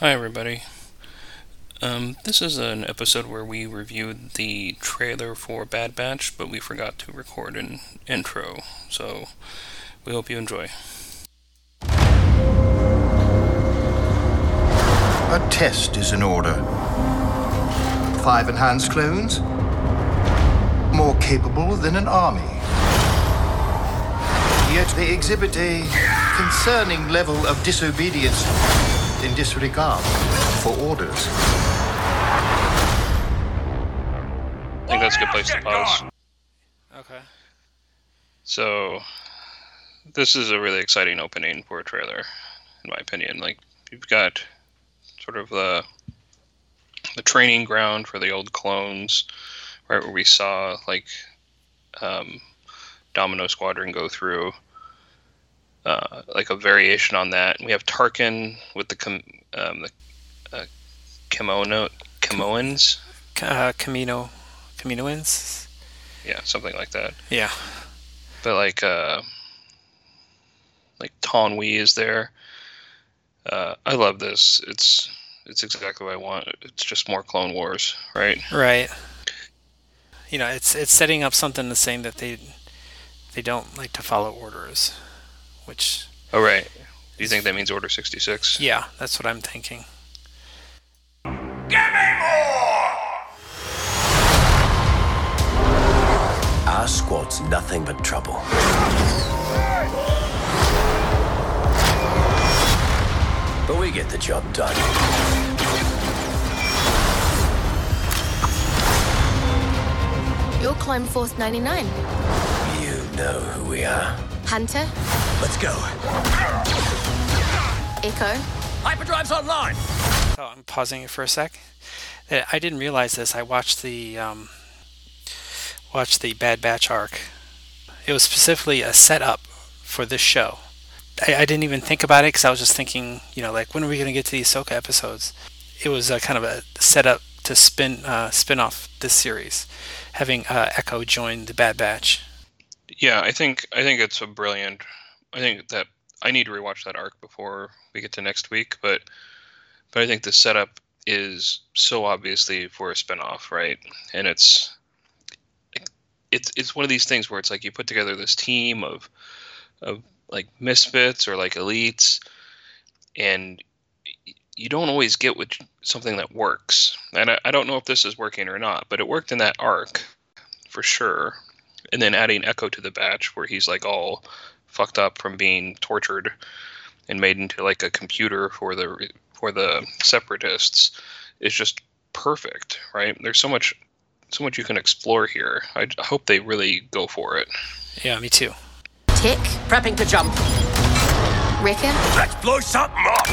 Hi everybody. This is an episode where we reviewed the trailer for Bad Batch, but we forgot to record an intro, so we hope you enjoy. A test is in order. 5 enhanced clones, more capable than an army. Yet they exhibit a concerning level of disobedience in disregard for orders. I think that's a good place to pause. Okay. So, this is a really exciting opening for a trailer, in my opinion. Like, you've got sort of the training ground for the old clones, right, where we saw, like, Domino Squadron go through. Like a variation on that. We have Tarkin with the Kaminoans? Yeah, something like that. Yeah. But like Taun We is there. I love this. It's exactly what I want. It's just more Clone Wars, right? Right. You know, it's setting up something the same that they don't like to follow orders. Which, oh, right. Do you think that means Order 66? Yeah, that's what I'm thinking. Give me more! Our squad's nothing but trouble. But we get the job done. You'll climb Force 99. You know who we are. Hunter? Let's go. Echo? Hyperdrive's online! Oh, I'm pausing it for a sec. I didn't realize this. I watched the Bad Batch arc. It was specifically a setup for this show. I didn't even think about it because I was just thinking, you know, like, when are we going to get to the Ahsoka episodes? It was kind of a setup to spin off this series, having Echo join the Bad Batch. Yeah, I think it's a brilliant. I think that I need to rewatch that arc before we get to next week, but I think the setup is so obviously for a spinoff, right? And it's one of these things where it's like you put together this team of like misfits or like elites, and you don't always get with something that works. And I don't know if this is working or not, but it worked in that arc for sure. And then adding Echo to the batch where he's like all fucked up from being tortured and made into like a computer for the separatists is just perfect, right? There's so much you can explore here. I hope they really go for it. Yeah, me too. Tick. Prepping to jump. Reckon. Let's blow something up.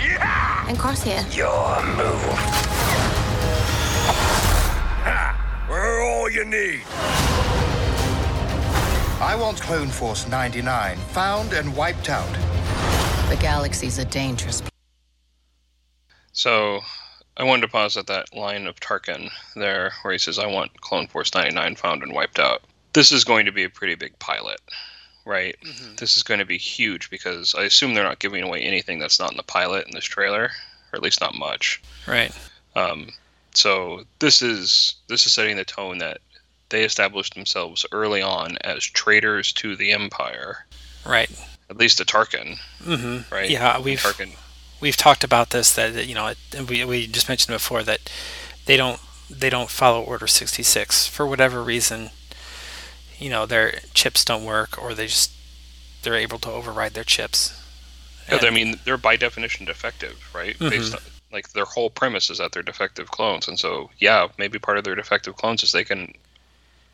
Yeah. And Crosshair. Your move. We're all you need. I want Clone Force 99 found and wiped out. The galaxy's a dangerous place. So, I wanted to pause at that line of Tarkin there, where he says, I want Clone Force 99 found and wiped out. This is going to be a pretty big pilot, right? Mm-hmm. This is going to be huge, because I assume they're not giving away anything that's not in the pilot in this trailer, or at least not much. Right. So this is setting the tone that they established themselves early on as traitors to the Empire, right? At least to Tarkin, mm-hmm. Right? Yeah, we've talked about this that you know we just mentioned before that they don't follow Order 66 for whatever reason. You know, their chips don't work, or they're able to override their chips. Yeah, I mean they're by definition defective, right? Mm-hmm. Based on, like, their whole premise is that they're defective clones. And so, yeah, maybe part of their defective clones is they can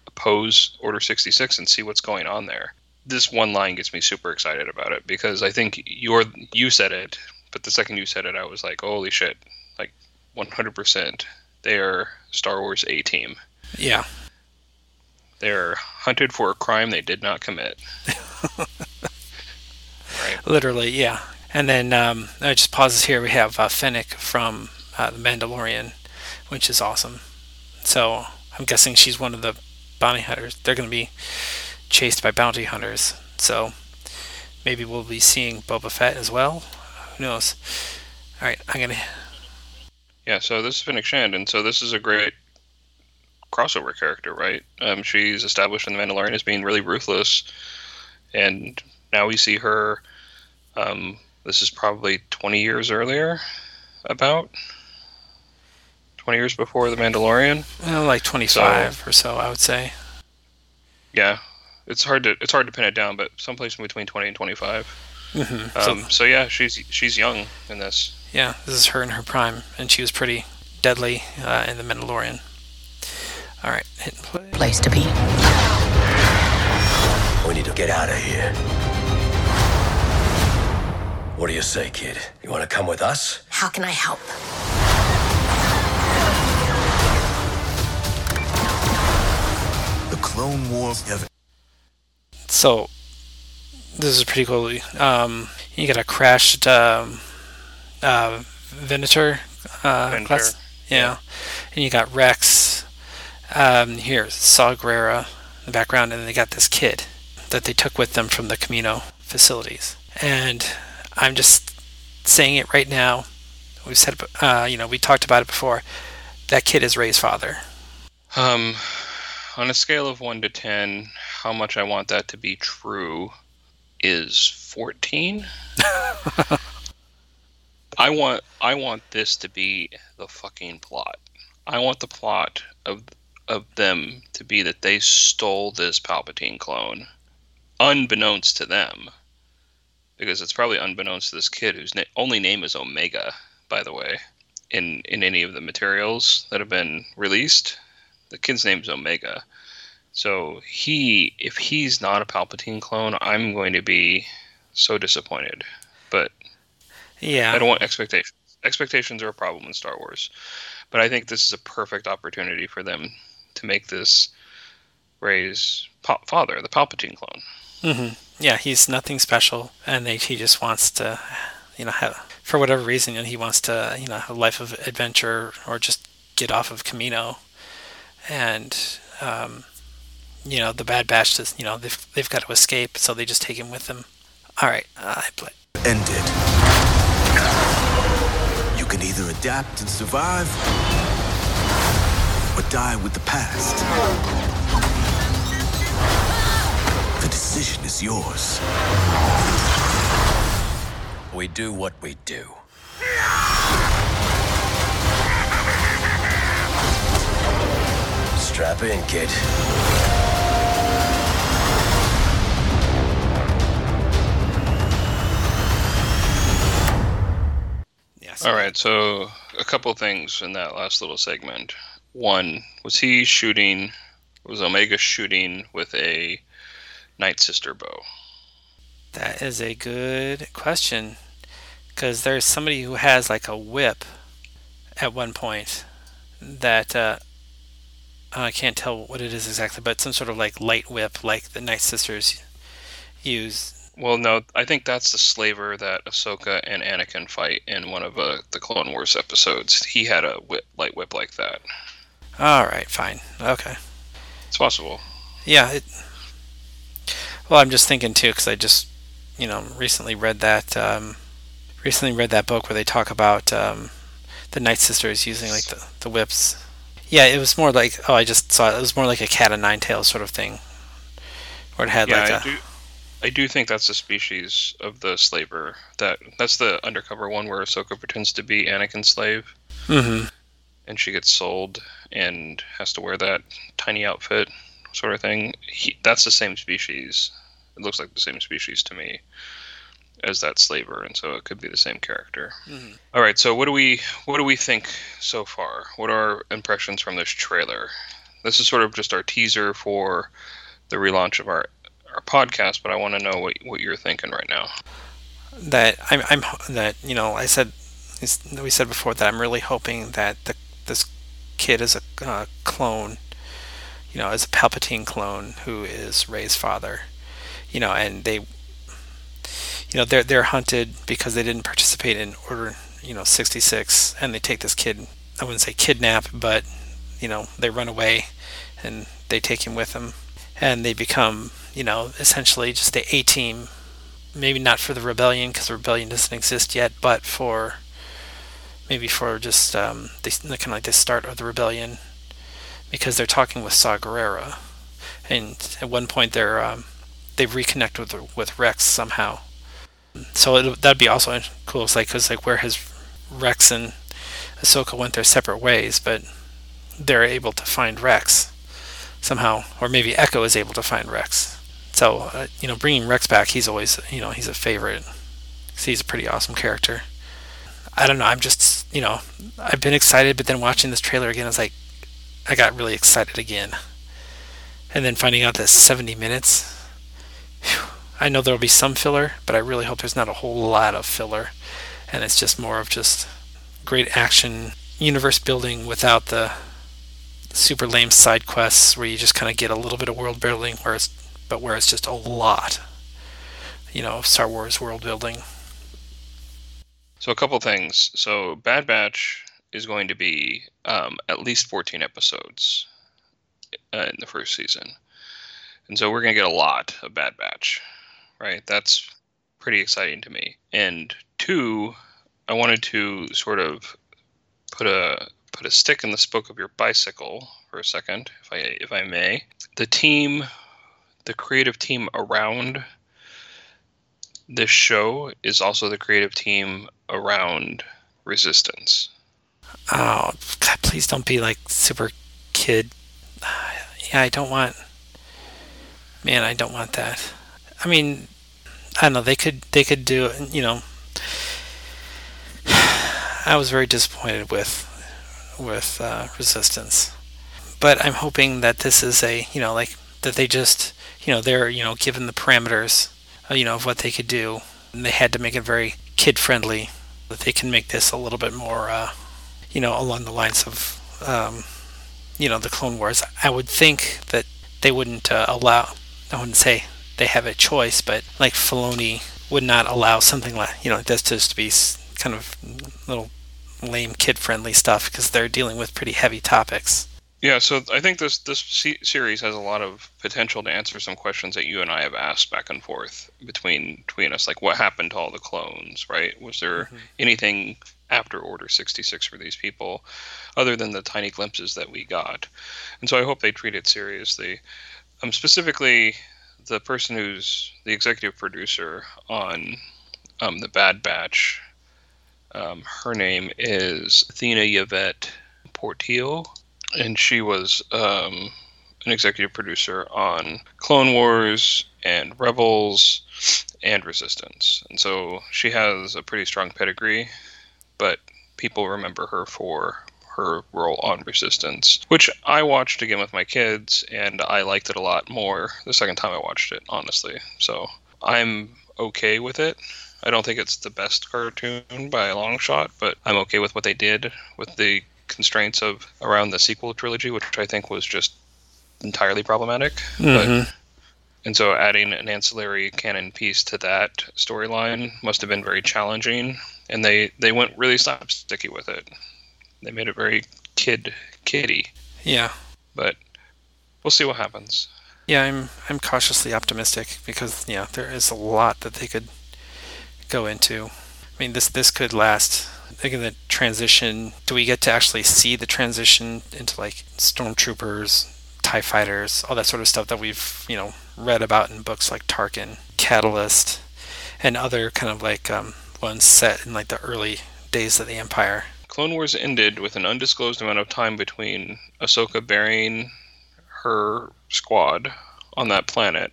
oppose Order 66 and see what's going on there. This one line gets me super excited about it because I think you said it, but the second you said it, I was like, holy shit, like 100%. They are Star Wars A-Team. Yeah. They're hunted for a crime they did not commit. Right? Literally, yeah. And then I just pauses here. We have Fennec from The Mandalorian, which is awesome. So I'm guessing she's one of the bounty hunters. They're going to be chased by bounty hunters. So maybe we'll be seeing Boba Fett as well. Who knows? All right, I'm going to... Yeah, so this is Fennec Shand, and so this is a great crossover character, right? She's established in The Mandalorian as being really ruthless, and now we see her... this is probably 20 years earlier, about 20 years before The Mandalorian. Well, like 25 or so, I would say. Yeah, it's hard to pin it down, but someplace in between 20 and 25. Mm-hmm. So yeah, she's young in this. Yeah, this is her in her prime, and she was pretty deadly in The Mandalorian. All right, hit play. Place to be. We need to get out of here. What do you say, kid? You want to come with us? How can I help? The Clone Wars have... So, this is pretty cool. You got a crashed Venator class. Yeah. And you got Rex. Here's Saw Gerrera in the background, and they got this kid that they took with them from the Kamino facilities. And... I'm just saying it right now. We've said, we talked about it before. That kid is Ray's father. On a scale of 1 to 10, how much I want that to be true is 14. I want this to be the fucking plot. I want the plot of them to be that they stole this Palpatine clone, unbeknownst to them. Because it's probably unbeknownst to this kid, whose only name is Omega, by the way, in any of the materials that have been released. The kid's name is Omega. So if he's not a Palpatine clone, I'm going to be so disappointed. But yeah, I don't want expectations. Expectations are a problem in Star Wars. But I think this is a perfect opportunity for them to make this Rey's father, the Palpatine clone. Mm-hmm. Yeah, he's nothing special, and he just wants to, have, for whatever reason, he wants to, have a life of adventure or just get off of Kamino. And, the Bad Batch, just, they've got to escape, so they just take him with them. All right, I play. Ended. You can either adapt and survive, or die with the past. The decision is yours. We do what we do. Strap in, kid. Yes. All right, so a couple things in that last little segment. One, was Omega shooting with a Night Sister bow? That is a good question, because there's somebody who has like a whip at one point that I can't tell what it is exactly, but some sort of like light whip like the Night Sisters use. Well, no, I think that's the slaver that Ahsoka and Anakin fight in one of the Clone Wars episodes. He had a light whip like that. All right, fine. Okay. It's possible. Yeah, well, I'm just thinking too, because I just, recently read that book where they talk about the Night Sisters using like the whips. Yeah, it was more like it was more like a cat of nine tails sort of thing, where it had I do think that's the species of the slaver that's the undercover one where Ahsoka pretends to be Anakin's slave, mm-hmm. and she gets sold and has to wear that tiny outfit. Sort of thing. That's the same species. It looks like the same species to me as that slaver, and so it could be the same character. Mm-hmm. All right. So what do we think so far? What are our impressions from this trailer? This is sort of just our teaser for the relaunch of our podcast, but I want to know what you're thinking right now. We said before that I'm really hoping that this kid is a clone. As a Palpatine clone who is Rey's father, and they, they're hunted because they didn't participate in Order, 66, and they take this kid. I wouldn't say kidnap, but they run away, and they take him with them, and they become, essentially just the A-team maybe not for the Rebellion, because the Rebellion doesn't exist yet, but for maybe for just kind of like the start of the Rebellion, because they're talking with Saw Gerrera, and at one point they're they reconnect with Rex somehow. So that'd be also cool. It's like, because like, where has Rex and Ahsoka went their separate ways, but they're able to find Rex somehow, or maybe Echo is able to find Rex. So bringing Rex back, he's always, he's a favorite. He's a pretty awesome character. I don't know. I'm just, I've been excited, but then watching this trailer again, I was like, I got really excited again. And then finding out that 70 minutes. Whew, I know there'll be some filler, but I really hope there's not a whole lot of filler, and it's just more of just great action, universe building without the super lame side quests where you just kind of get a little bit of world building, where it's just a lot, of Star Wars world building. So a couple things. So Bad Batch is going to be at least 14 episodes in the first season. And so we're going to get a lot of Bad Batch, right? That's pretty exciting to me. And two, I wanted to sort of put a stick in the spoke of your bicycle for a second, if I may. The team, the creative team around this show is also the creative team around Resistance. Oh, God, please don't be like super kid. Yeah, I don't want that. I mean, I don't know. They could do, I was very disappointed with Resistance, but I'm hoping that this is a, like that they just, they're, given the parameters, of what they could do, and they had to make it very kid friendly. That they can make this a little bit more, along the lines of, the Clone Wars. I would think that they wouldn't allow. I wouldn't say they have a choice, but like Filoni would not allow something like, this just to be kind of little lame kid-friendly stuff, because they're dealing with pretty heavy topics. Yeah, so I think this series has a lot of potential to answer some questions that you and I have asked back and forth between us, like what happened to all the clones, right? Was there anything after Order 66 for these people, other than the tiny glimpses that we got? And so I hope they treat it seriously. Specifically, the person who's the executive producer on The Bad Batch, her name is Athena Yvette Portillo, and she was an executive producer on Clone Wars and Rebels and Resistance. And so she has a pretty strong pedigree, but people remember her for her role on Resistance, which I watched again with my kids, and I liked it a lot more the second time I watched it, honestly. So I'm okay with it. I don't think it's the best cartoon by a long shot, but I'm okay with what they did with the constraints of around the sequel trilogy, which I think was just entirely problematic. Mm-hmm. And so adding an ancillary canon piece to that storyline must have been very challenging, and they went really slapsticky with it. They made it very kiddy. Yeah. But we'll see what happens. Yeah, I'm cautiously optimistic, because there is a lot that they could go into. I mean, this could last. Again, the transition. Do we get to actually see the transition into like stormtroopers, TIE fighters, all that sort of stuff that we've read about in books like Tarkin, Catalyst, and other kind of like ones set in like the early days of the Empire. Clone Wars ended with an undisclosed amount of time between Ahsoka burying her squad on that planet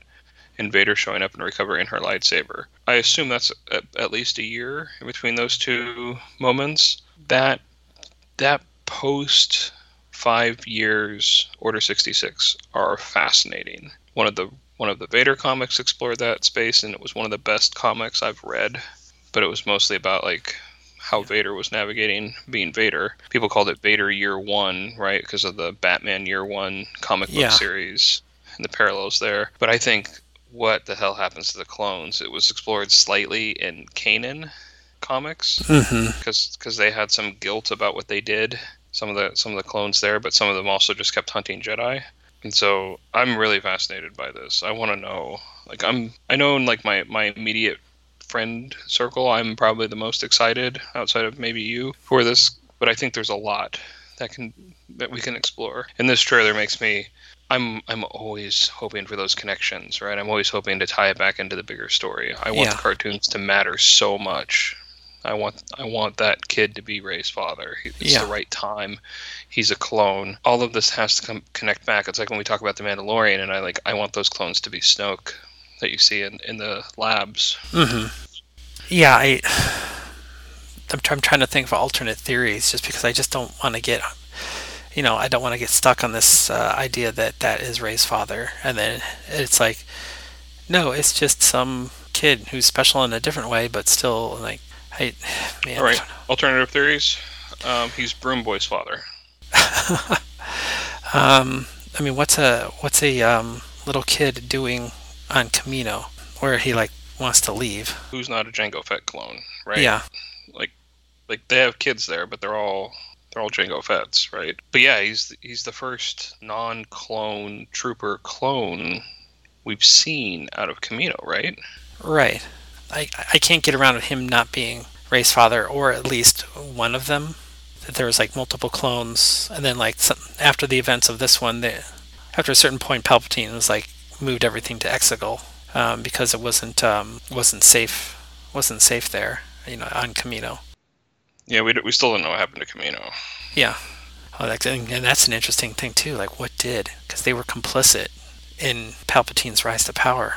and Vader showing up and recovering her lightsaber. I assume that's at least a year in between those two moments. That post 5 years Order 66 are fascinating. One of the Vader comics explored that space, and it was one of the best comics I've read, but it was mostly about like how Vader was navigating being Vader. People called it Vader Year One, right? Because of the Batman Year One comic book series and the parallels there. But I think What the Hell Happens to the Clones, it was explored slightly in Kanan comics, because they had some guilt about what they did, some of the clones there, but some of them also just kept hunting Jedi. And so I'm really fascinated by this. I want to know, like, I know in like my immediate friend circle, I'm probably the most excited outside of maybe you for this, but I think there's a lot that we can explore. And this trailer makes me, I'm always hoping for those connections, right? I'm always hoping to tie it back into the bigger story. I want the cartoons to matter so much. I want that kid to be Ray's father. It's the right time. He's a clone. All of this has to connect back. It's like when we talk about The Mandalorian, and I want those clones to be Snoke that you see in the labs. Mm-hmm. Yeah, I'm trying to think of alternate theories, just because I just don't want to get, I don't want to get stuck on this idea that is Ray's father, and then it's like, no, it's just some kid who's special in a different way, but still like. All right, alternative theories. He's Broom Boy's father. What's a little kid doing on Kamino, where he wants to leave? Who's not a Jango Fett clone, right? Yeah. Like they have kids there, but they're all Jango Fetts, right? But yeah, he's the first non-clone trooper clone we've seen out of Kamino, right? Right. I can't get around him not being Ray's father, or at least one of them. That there was multiple clones, and then after the events of this one, after a certain point, Palpatine was moved everything to Exegol because it wasn't safe there, on Kamino. Yeah, we still don't know what happened to Kamino. Yeah, and that's an interesting thing too. What did? Because they were complicit in Palpatine's rise to power.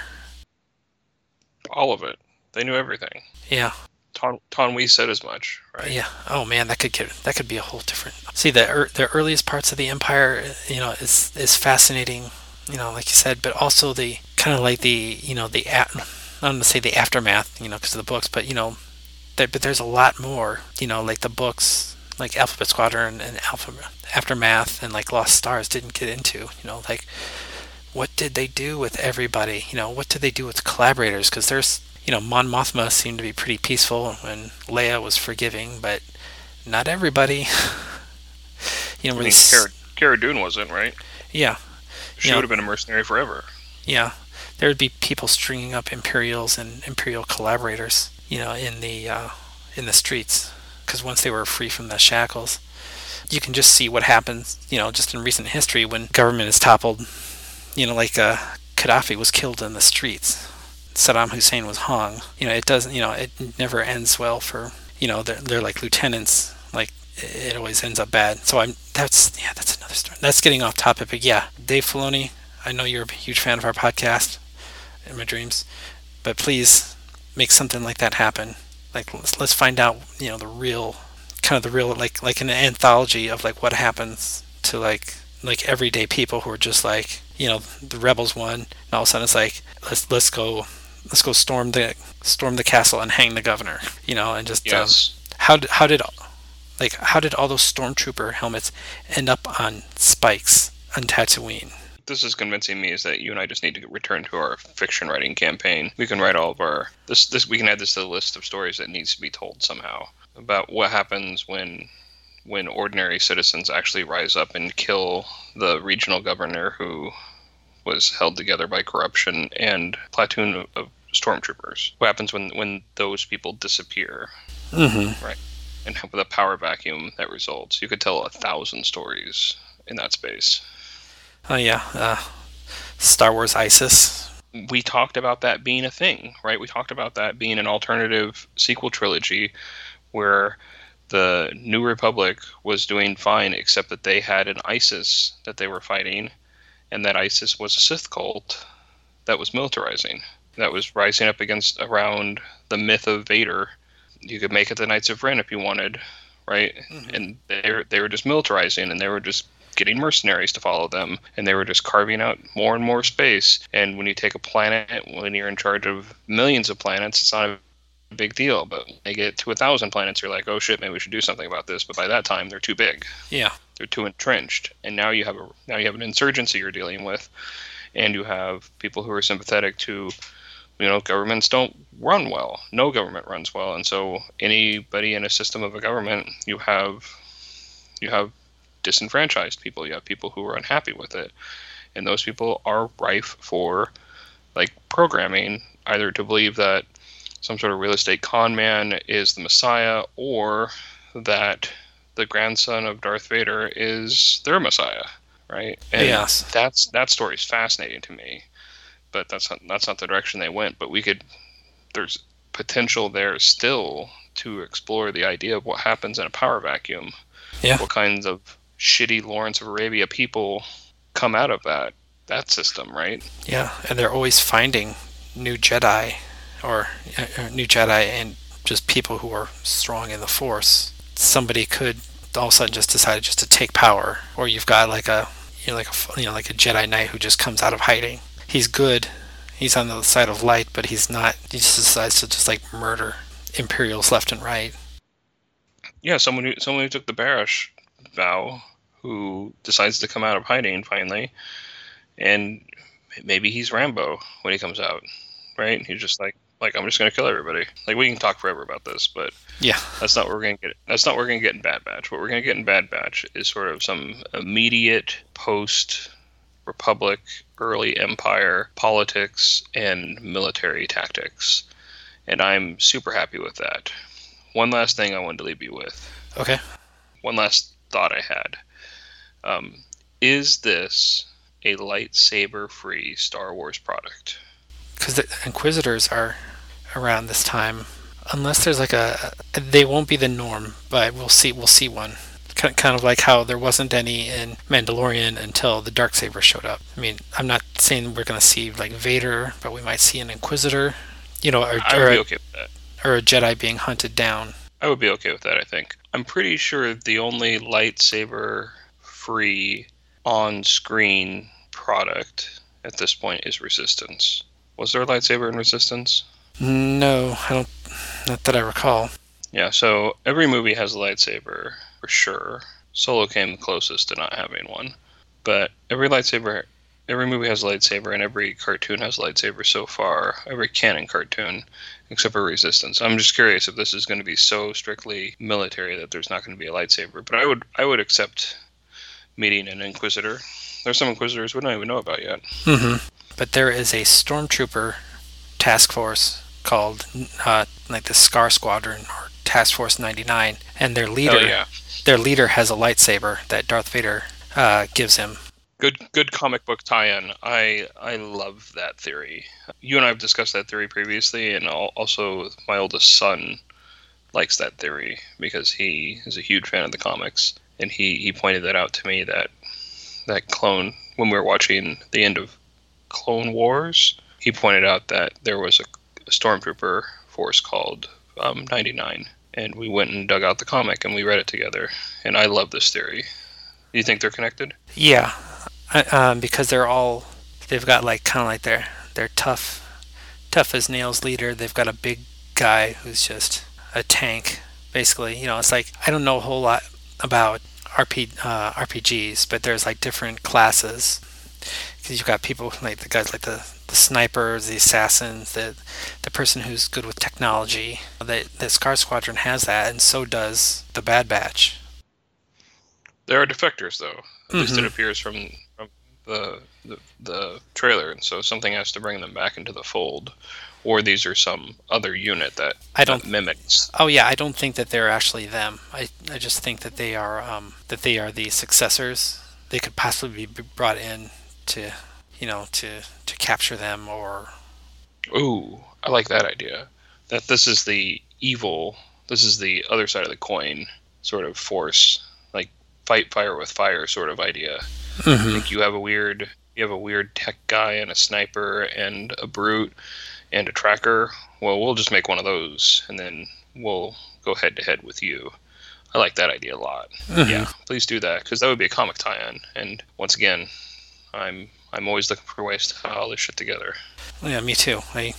All of it. They knew everything. Yeah. Taun We said as much, right? Yeah. Oh man, that could be a whole different. See, the earliest parts of the Empire, is fascinating, like you said, but also the kind of the I don't want to say the aftermath, because of the books, but but there's a lot more, the books, Alphabet Squadron and Aftermath and Lost Stars didn't get into, what did they do with everybody? What did they do with the collaborators? Because there's, Mon Mothma seemed to be pretty peaceful and Leia was forgiving, but not everybody. Cara Dune wasn't, right? Yeah. She would have been a mercenary forever. Yeah. There would be people stringing up Imperials and Imperial collaborators, in the streets, because once they were free from the shackles, you can just see what happens, just in recent history when government is toppled. Gaddafi was killed in the streets. Saddam Hussein was hung. It doesn't. It never ends well for. They're like lieutenants. It always ends up bad. So that's another story. That's getting off topic. But yeah, Dave Filoni, I know you're a huge fan of our podcast, In My Dreams, but please make something like that happen. Let's find out. The real, like an anthology of what happens to everyday people who are just the rebels won, and all of a sudden it's let's go storm the castle and hang the governor, and just yes. How did all those stormtrooper helmets end up on spikes on Tatooine? This is convincing me is that you and I just need to return to our fiction writing campaign. We can write all of our this. We can add this to the list of stories that needs to be told somehow about what happens when ordinary citizens actually rise up and kill the regional governor who was held together by corruption and platoon of stormtroopers. What happens when those people disappear, mm-hmm. right? And the power vacuum that results. You could tell 1,000 stories in that space. Oh, yeah. Star Wars ISIS. We talked about that being a thing, right? We talked about that being an alternative sequel trilogy where the New Republic was doing fine, except that they had an ISIS that they were fighting, and that ISIS was a Sith cult that was militarizing, that was rising up against around the myth of Vader. You could make it the Knights of Ren if you wanted, right? Mm-hmm. And they were just militarizing, and they were just getting mercenaries to follow them, and they were just carving out more and more space. And when you take a planet, when you're in charge of millions of planets, it's not a big deal, but when they get to 1,000 planets, you're like, oh shit, maybe we should do something about this. But by that time, they're too big. Yeah, they're too entrenched, and now you have an insurgency you're dealing with, and you have people who are sympathetic to, governments don't run well. No government runs well, and so anybody in a system of a government, you have disenfranchised people. You have people who are unhappy with it, and those people are rife for programming, either to believe that some sort of real estate con man is the Messiah, or that the grandson of Darth Vader is their Messiah, right? And yes. That story's fascinating to me, but that's not the direction they went. But there's potential there still to explore the idea of what happens in a power vacuum. Yeah. What kinds of shitty Lawrence of Arabia people come out of that system, right? Yeah, and they're always finding new Jedi and just people who are strong in the Force. Somebody could all of a sudden just decide just to take power, or you've got like a Jedi Knight who just comes out of hiding. He's good, he's on the side of light, but he's not. He just decides to just like murder Imperials left and right. Yeah, someone who took the Barish vow, who decides to come out of hiding finally, and maybe he's Rambo when he comes out, right? He's just like I'm just gonna kill everybody. Like, we can talk forever about this, but yeah, that's not what we're gonna get. That's not what we're gonna get in Bad Batch. What we're gonna get in Bad Batch is sort of some immediate post Republic, early Empire politics and military tactics, and I'm super happy with that. One last thing I wanted to leave you with. Okay. One last thought I had. Is this a lightsaber-free Star Wars product? Because the Inquisitors are around this time. Unless there's they won't be the norm, but we'll see one. Kind of like how there wasn't any in Mandalorian until the Darksaber showed up. I mean, I'm not saying we're going to see like Vader, but we might see an Inquisitor. You know, I would be okay with that. Or a Jedi being hunted down. I would be okay with that, I think. I'm pretty sure the only lightsaber-free on-screen product at this point is Resistance. Was there a lightsaber in Resistance? No, I don't. Not that I recall. Yeah, so every movie has a lightsaber, for sure. Solo came closest to not having one. But every movie has a lightsaber, and every cartoon has a lightsaber so far. Every canon cartoon, except for Resistance. I'm just curious if this is going to be so strictly military that there's not going to be a lightsaber. But I would accept meeting an Inquisitor. There's some Inquisitors we don't even know about yet. Mm-hmm. But there is a Stormtrooper task force called the Scar Squadron or Task Force 99, and their leader, their leader has a lightsaber that Darth Vader gives him. Good comic book tie-in. I love that theory. You and I have discussed that theory previously, and also my oldest son likes that theory because he is a huge fan of the comics, and he pointed that out to me that clone, when we were watching the end of Clone Wars, he pointed out that there was a Stormtrooper force called 99, and we went and dug out the comic and we read it together, and I love this theory. Do you think they're connected? Yeah. Because they've got their tough as nails leader. They've got a big guy who's just a tank, basically. You know, it's like, I don't know a whole lot about RPGs, but there's like different classes. Because you've got people like the guys like the snipers, the assassins, the person who's good with technology. The Scar Squadron has that, and so does the Bad Batch. There are defectors, though. At least it appears from the trailer, and so something has to bring them back into the fold. Or these are some other unit that mimics. Oh yeah, I don't think that they're actually them. I just think that they are the successors. They could possibly be brought in to capture them or. Ooh, I like that idea. That this is the evil. This is the other side of the coin, sort of force. Fight fire with fire sort of idea. Mm-hmm. I think you have a weird tech guy and a sniper and a brute and a tracker. Well, we'll just make one of those, and then we'll go head to head with you. I like that idea a lot. Mm-hmm. Yeah, please do that, because that would be a comic tie-in. And once again, I'm always looking for ways to tie all this shit together. Yeah, me too. I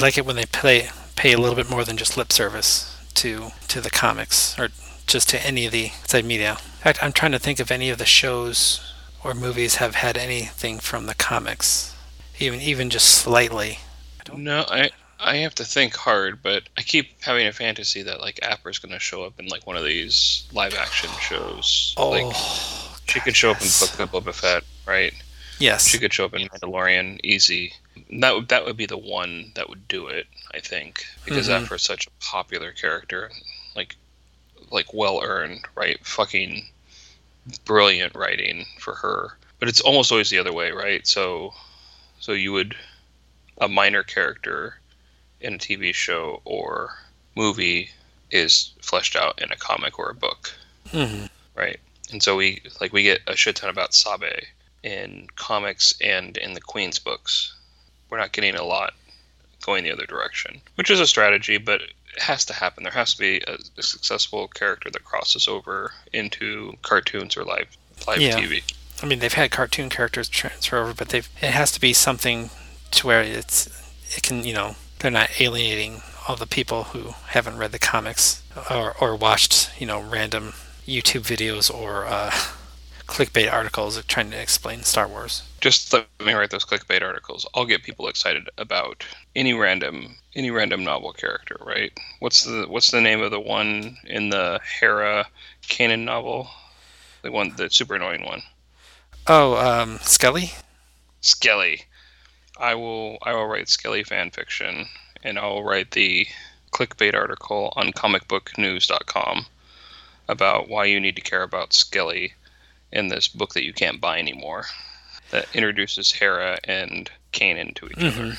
like it when they pay a little bit more than just lip service to the comics or just to any of the side media. In fact, I'm trying to think if any of the shows or movies have had anything from the comics, even just slightly. I have to think hard, but I keep having a fantasy that like Appa is going to show up in like one of these live action shows. Oh, like she could show up in Book of Boba Fett, right? Yes, she could show up in Mandalorian easy. That would be the one that would do it, I think, because mm-hmm. after such a popular character, like well earned, right? Fucking brilliant writing for her. But it's almost always the other way, right? So you would a minor character in a TV show or movie is fleshed out in a comic or a book, mm-hmm. right? And so we get a shit ton about Sabe in comics and in the Queen's books. We're not getting a lot going the other direction, which is a strategy, but it has to happen. There has to be a successful character that crosses over into cartoons or live yeah. TV. I mean, they've had cartoon characters transfer over, but it has to be something to where it can, you know, they're not alienating all the people who haven't read the comics or watched, you know, random YouTube videos or clickbait articles trying to explain Star Wars. Just let me write those clickbait articles. I'll get people excited about any random novel character, right? What's the name of the one in the Hera canon novel? The one, the super annoying one. Oh, Skelly? Skelly. I will write Skelly fan fiction, and I'll write the clickbait article on comicbooknews.com about why you need to care about Skelly in this book that you can't buy anymore that introduces Hera and Kanan to each mm-hmm.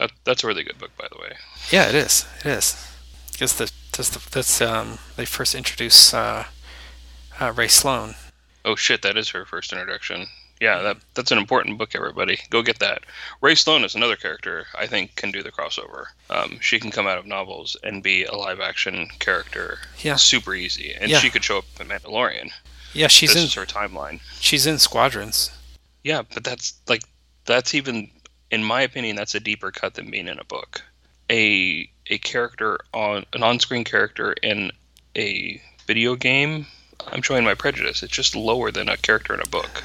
other. That's a really good book, by the way. Yeah, it is. It is. Because they first introduce Rae Sloane. Oh shit, that is her first introduction. Yeah, that's an important book, everybody. Go get that. Rae Sloane is another character I think can do the crossover. She can come out of novels and be a live-action character yeah. super easy. And yeah. she could show up in Mandalorian. Yeah, this is her timeline. She's in Squadrons. Yeah, but that's even, in my opinion, that's a deeper cut than being in a book. A character, an on-screen character in a video game, I'm showing my prejudice. It's just lower than a character in a book.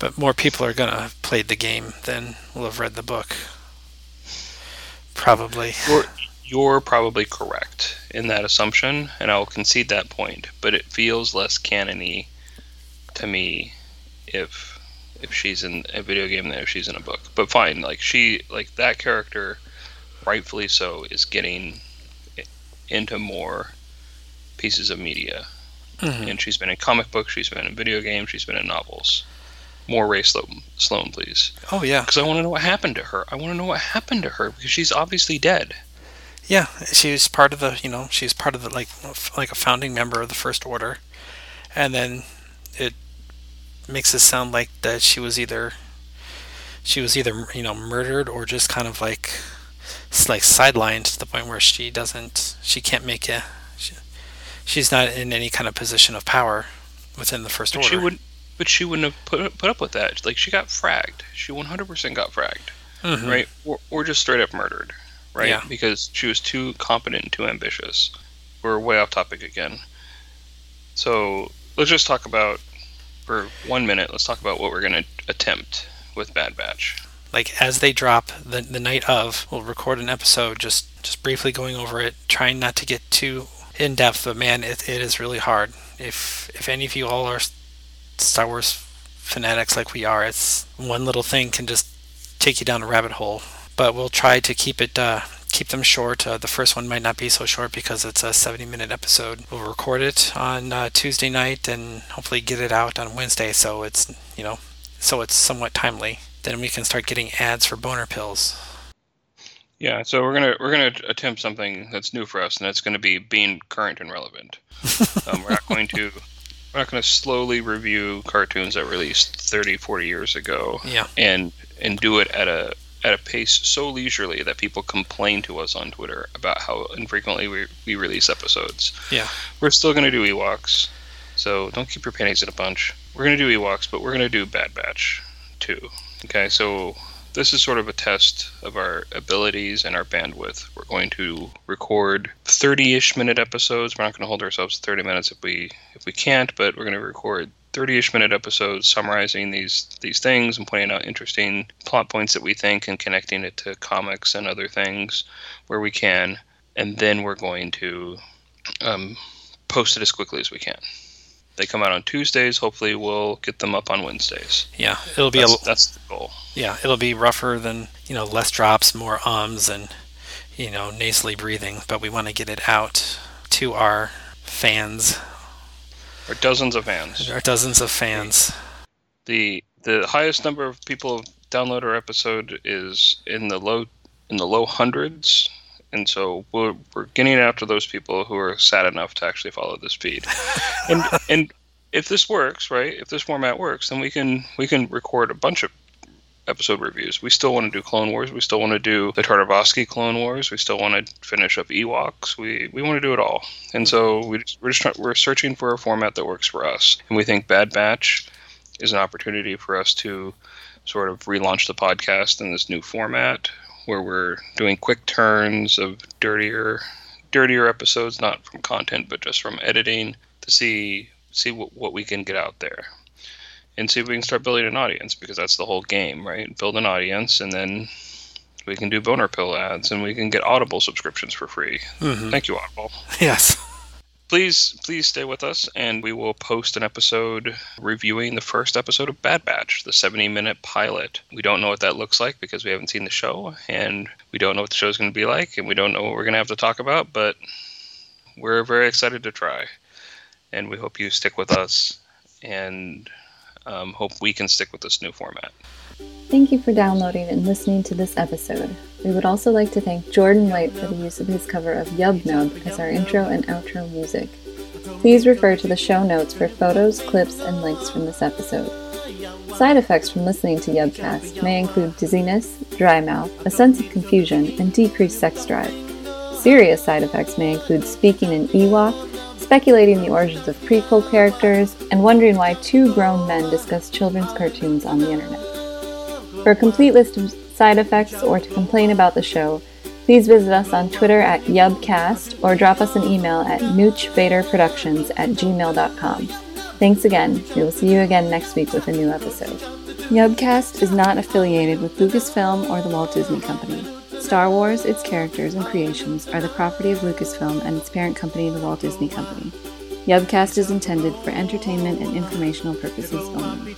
But more people are going to have played the game than will have read the book. Probably. You're probably correct in that assumption, and I'll concede that point. But it feels less canon-y to me if she's in a video game than if she's in a book. But fine, that character, rightfully so, is getting into more pieces of media. Mm-hmm. And she's been in comic books, she's been in video games, she's been in novels. More Rae Sloane, please. Oh, yeah. Because I want to know what happened to her. I want to know what happened to her, because she's obviously dead. Yeah, she was part of the, you know, she's part of the, like a founding member of the First Order. And then it makes it sound like that she was either, you know, murdered or just kind of like sidelined to the point where she can't make it. She's not in any kind of position of power within the First Order. She wouldn't have put up with that. Like, she got fragged. She 100% got fragged, mm-hmm. right? Or just straight up murdered, right? Yeah. Because she was too competent and too ambitious. We're way off topic again. So let's just talk about, for 1 minute, let's talk about what we're going to attempt with Bad Batch. Like, as they drop the night of, we'll record an episode just briefly going over it, trying not to get too in depth, but man, it is really hard. If any of you all are Star Wars fanatics like we are, it's one little thing can just take you down a rabbit hole. But we'll try to keep them short. The first one might not be so short because it's a 70-minute episode. We'll record it on Tuesday night and hopefully get it out on Wednesday, so it's, you know, so it's somewhat timely. Then we can start getting ads for boner pills. Yeah, so we're gonna attempt something that's new for us, and that's gonna be being current and relevant. We're not gonna slowly review cartoons that released 30, 40 years ago. Yeah. And do it at a pace so leisurely that people complain to us on Twitter about how infrequently we release episodes. Yeah. We're still gonna do Ewoks, so don't keep your panties in a bunch. We're gonna do Ewoks, but we're gonna do Bad Batch too. Okay, so this is sort of a test of our abilities and our bandwidth. We're going to record 30-ish minute episodes. We're not going to hold ourselves to 30 minutes if we can't, but we're going to record 30-ish minute episodes summarizing these things and pointing out interesting plot points that we think and connecting it to comics and other things where we can. And then we're going to post it as quickly as we can. They come out on Tuesdays. Hopefully we'll get them up on Wednesdays. Yeah, it'll be that's the goal. Yeah, it'll be rougher than, less drops, more ums, and nasally breathing, but we want to get it out to our fans. Or dozens of fans. Or dozens of fans. The highest number of people download our episode is in the low hundreds, and so we're getting it out to those people who are sad enough to actually follow this feed. and if this works, right? If this format works, then we can record a bunch of episode reviews. We still want to do Clone Wars. We still want to do the Tartarovsky Clone Wars. We still want to finish up Ewoks. We want to do it all. And so we're searching for a format that works for us. And we think Bad Batch is an opportunity for us to sort of relaunch the podcast in this new format where we're doing quick turns of dirtier episodes, not from content, but just from editing, to see what we can get out there. And see if we can start building an audience, because that's the whole game, right? Build an audience, and then we can do boner pill ads, and we can get Audible subscriptions for free. Mm-hmm. Thank you, Audible. Yes. Please stay with us, and we will post an episode reviewing the first episode of Bad Batch, the 70-minute pilot. We don't know what that looks like because we haven't seen the show, and we don't know what the show's going to be like, and we don't know what we're going to have to talk about, but we're very excited to try. And we hope you stick with us, and hope we can stick with this new format. Thank you for downloading and listening to this episode. We would also like to thank Jordan White for the use of his cover of YubNub as our intro and outro music. Please refer to the show notes for photos, clips, and links from this episode. Side effects from listening to YubCast may include dizziness, dry mouth, a sense of confusion, and decreased sex drive. Serious side effects may include speaking in Ewok, speculating the origins of prequel characters, and wondering why two grown men discuss children's cartoons on the internet. For a complete list of side effects or to complain about the show, please visit us on Twitter at YubCast or drop us an email at noochvaderproductions@gmail.com. Thanks again. We will see you again next week with a new episode. YubCast is not affiliated with Lucasfilm or the Walt Disney Company. Star Wars, its characters, and creations are the property of Lucasfilm and its parent company, the Walt Disney Company. YubCast is intended for entertainment and informational purposes only.